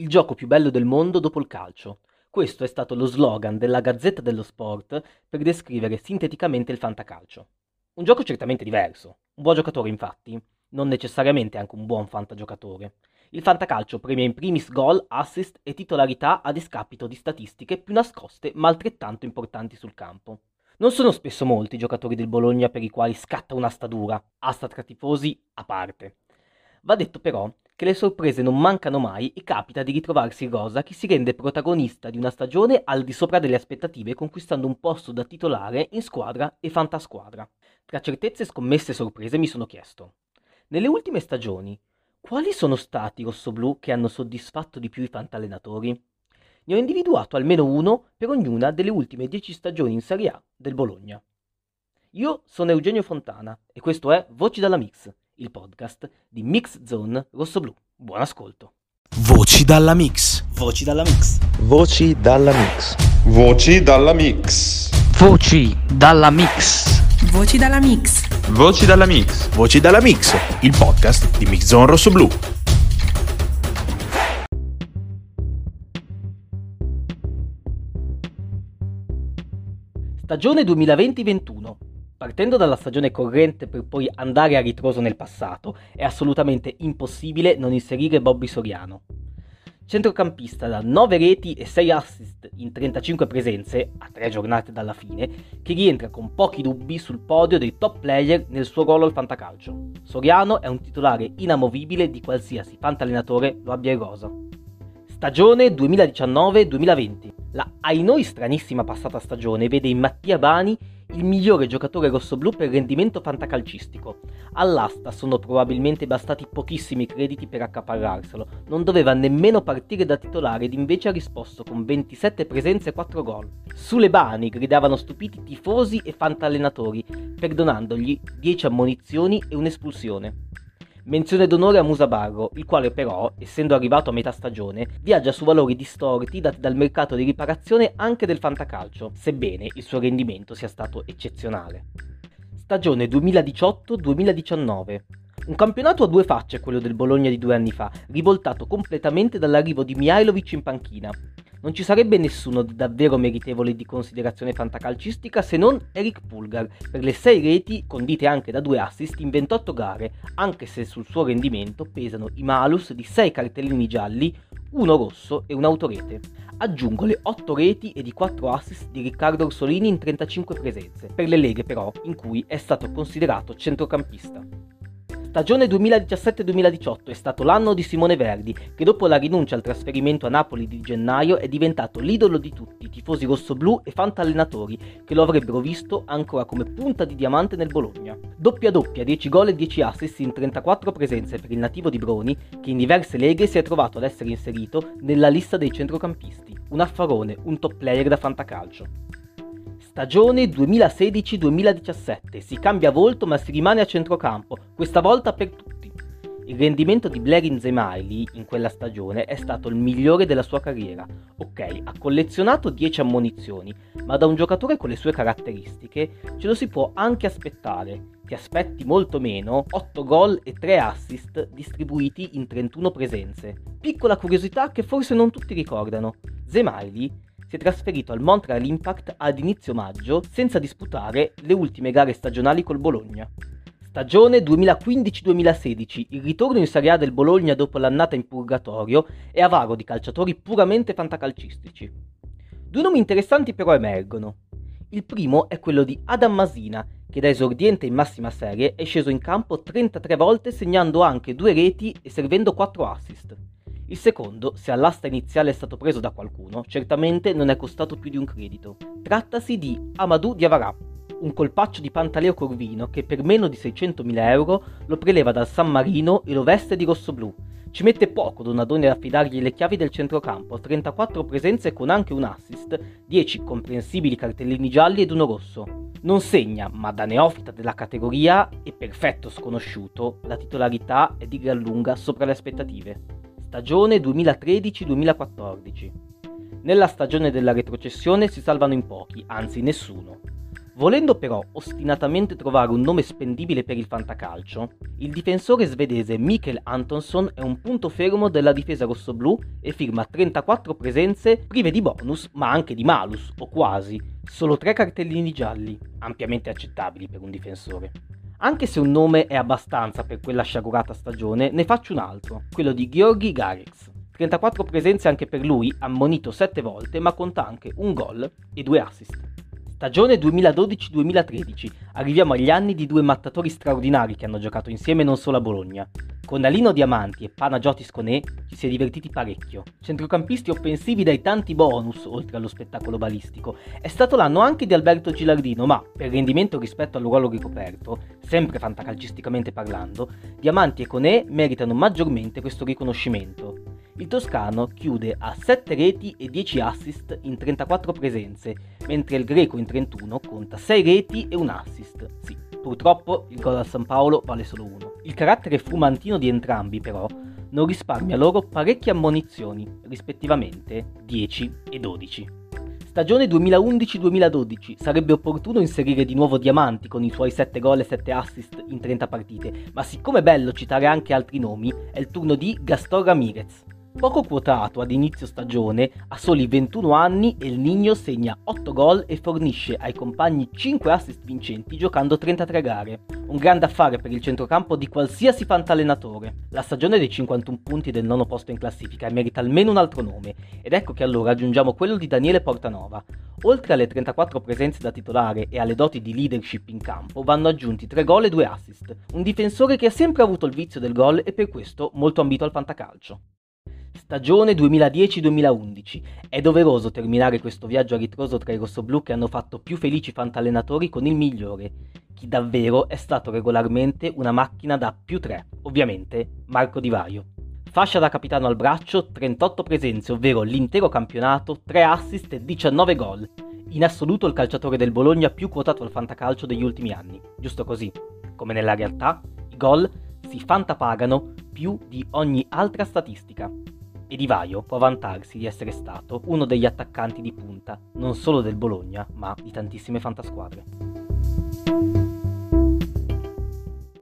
Il gioco più bello del mondo dopo il calcio. Questo è stato lo slogan della Gazzetta dello Sport per descrivere sinteticamente il fantacalcio. Un gioco certamente diverso. Un buon giocatore, infatti, non necessariamente anche un buon fantagiocatore. Il fantacalcio premia in primis gol, assist e titolarità a discapito di statistiche più nascoste ma altrettanto importanti sul campo. Non sono spesso molti i giocatori del Bologna per i quali scatta un'asta dura, asta tra tifosi a parte. Va detto però che le sorprese non mancano mai e capita di ritrovarsi in rosa chi si rende protagonista di una stagione al di sopra delle aspettative, conquistando un posto da titolare in squadra e fantasquadra. Tra certezze, scommesse e sorprese mi sono chiesto: nelle ultime stagioni, quali sono stati i rossoblù che hanno soddisfatto di più i fantallenatori? Ne ho individuato almeno uno per ognuna delle ultime 10 stagioni in Serie A del Bologna. Io sono Eugenio Fontana e questo è Voci dalla Mix, il podcast di Mix Zone Rosso Blu. Buon ascolto. Voci dalla Mix. Voci dalla Mix. Voci dalla Mix. Voci dalla Mix. Voci dalla Mix. Voci dalla Mix. Voci dalla Mix. Voci dalla Mix, il podcast di Mix Zone Rosso Blu. Stagione 2020-21. Partendo dalla stagione corrente per poi andare a ritroso nel passato, è assolutamente impossibile non inserire Bobby Soriano. Centrocampista da 9 reti e 6 assist in 35 presenze, a 3 giornate dalla fine, che rientra con pochi dubbi sul podio dei top player nel suo ruolo al fantacalcio. Soriano è un titolare inamovibile di qualsiasi fantallenatore lo abbia in rosa. Stagione 2019-2020. La ai noi stranissima passata stagione vede in Mattia Bani il migliore giocatore rossoblù per rendimento fantacalcistico. All'asta sono probabilmente bastati pochissimi crediti per accaparrarselo, non doveva nemmeno partire da titolare ed invece ha risposto con 27 presenze e 4 gol. Sulle Bani gridavano stupiti tifosi e fantallenatori, perdonandogli 10 ammonizioni e un'espulsione. Menzione d'onore a Musabarro, il quale però, essendo arrivato a metà stagione, viaggia su valori distorti dati dal mercato di riparazione anche del fantacalcio, sebbene il suo rendimento sia stato eccezionale. Stagione 2018-2019. Un campionato a due facce quello del Bologna di 2 anni fa, rivoltato completamente dall'arrivo di Mihailovic in panchina. Non ci sarebbe nessuno di davvero meritevole di considerazione fantacalcistica se non Eric Pulgar, per le 6 reti, condite anche da 2 assist in 28 gare, anche se sul suo rendimento pesano i malus di 6 cartellini gialli, 1 rosso e un'autorete. Aggiungo le 8 reti e di 4 assist di Riccardo Orsolini in 35 presenze, per le leghe però in cui è stato considerato centrocampista. Stagione 2017-2018 è stato l'anno di Simone Verdi, che dopo la rinuncia al trasferimento a Napoli di gennaio è diventato l'idolo di tutti, tifosi rossoblù e fantallenatori, che lo avrebbero visto ancora come punta di diamante nel Bologna. Doppia-doppia, 10 gol e 10 assist in 34 presenze per il nativo di Broni, che in diverse leghe si è trovato ad essere inserito nella lista dei centrocampisti. Un affarone, un top player da fantacalcio. Stagione 2016-2017, si cambia volto ma si rimane a centrocampo, questa volta per tutti. Il rendimento di Blerim Džemaili in quella stagione è stato il migliore della sua carriera. Ok, ha collezionato 10 ammonizioni, ma da un giocatore con le sue caratteristiche ce lo si può anche aspettare. Ti aspetti molto meno, 8 gol e 3 assist distribuiti in 31 presenze. Piccola curiosità che forse non tutti ricordano, Džemaili si è trasferito al Montreal Impact ad inizio maggio senza disputare le ultime gare stagionali col Bologna. Stagione 2015-2016, il ritorno in Serie A del Bologna dopo l'annata in purgatorio è avaro di calciatori puramente fantacalcistici. 2 nomi interessanti però emergono. Il primo è quello di Adam Masina, che da esordiente in massima serie è sceso in campo 33 volte segnando anche 2 reti e servendo 4 assist. Il secondo, se all'asta iniziale è stato preso da qualcuno, certamente non è costato più di un credito. Trattasi di Amadou Diawara, un colpaccio di Pantaleo Corvino che per meno di 600.000 euro lo preleva dal San Marino e lo veste di rossoblù. Ci mette poco Donadoni ad affidargli le chiavi del centrocampo, 34 presenze con anche un assist, 10 comprensibili cartellini gialli ed 1 rosso. Non segna, ma da neofita della categoria e perfetto sconosciuto, la titolarità è di gran lunga sopra le aspettative. Stagione 2013-2014. Nella stagione della retrocessione si salvano in pochi, anzi nessuno. Volendo però ostinatamente trovare un nome spendibile per il fantacalcio, il difensore svedese Mikkel Antonsson è un punto fermo della difesa rossoblù e firma 34 presenze prive di bonus ma anche di malus, o quasi, solo 3 cartellini gialli, ampiamente accettabili per un difensore. Anche se un nome è abbastanza per quella sciagurata stagione, ne faccio un altro, quello di Gheorghi Garix. 34 presenze anche per lui, ammonito 7 volte, ma conta anche un gol e 2 assist. Stagione 2012-2013, arriviamo agli anni di due mattatori straordinari che hanno giocato insieme non solo a Bologna. Con Alino Diamanti e Panagiotis Koné ci si è divertiti parecchio. Centrocampisti offensivi dai tanti bonus, oltre allo spettacolo balistico. È stato l'anno anche di Alberto Gilardino, ma per rendimento rispetto al ruolo ricoperto, sempre fantacalcisticamente parlando, Diamanti e Koné meritano maggiormente questo riconoscimento. Il toscano chiude a 7 reti e 10 assist in 34 presenze, mentre il greco in 31 conta 6 reti e un assist. Sì, purtroppo il gol al San Paolo vale solo uno. Il carattere fumantino di entrambi, però, non risparmia loro parecchie ammonizioni, rispettivamente 10 e 12. Stagione 2011-2012, sarebbe opportuno inserire di nuovo Diamanti con i suoi 7 gol e 7 assist in 30 partite, ma siccome è bello citare anche altri nomi, è il turno di Gastón Ramírez. Poco quotato ad inizio stagione, ha soli 21 anni e il Nigno segna 8 gol e fornisce ai compagni 5 assist vincenti giocando 33 gare. Un grande affare per il centrocampo di qualsiasi fantallenatore. La stagione dei 51 punti del nono posto in classifica merita almeno un altro nome, ed ecco che allora aggiungiamo quello di Daniele Portanova. Oltre alle 34 presenze da titolare e alle doti di leadership in campo, vanno aggiunti 3 gol e 2 assist. Un difensore che ha sempre avuto il vizio del gol e per questo molto ambito al fantacalcio. Stagione 2010-2011. È doveroso terminare questo viaggio a ritroso tra i rossoblù che hanno fatto più felici fantallenatori con il migliore, chi davvero è stato regolarmente una macchina da +3, ovviamente Marco Di Vaio. Fascia da capitano al braccio, 38 presenze, ovvero l'intero campionato, 3 assist e 19 gol. In assoluto il calciatore del Bologna più quotato al fantacalcio degli ultimi anni. Giusto così, come nella realtà, i gol si fantapagano più di ogni altra statistica. E Di Vaio può vantarsi di essere stato uno degli attaccanti di punta, non solo del Bologna, ma di tantissime fantasquadre.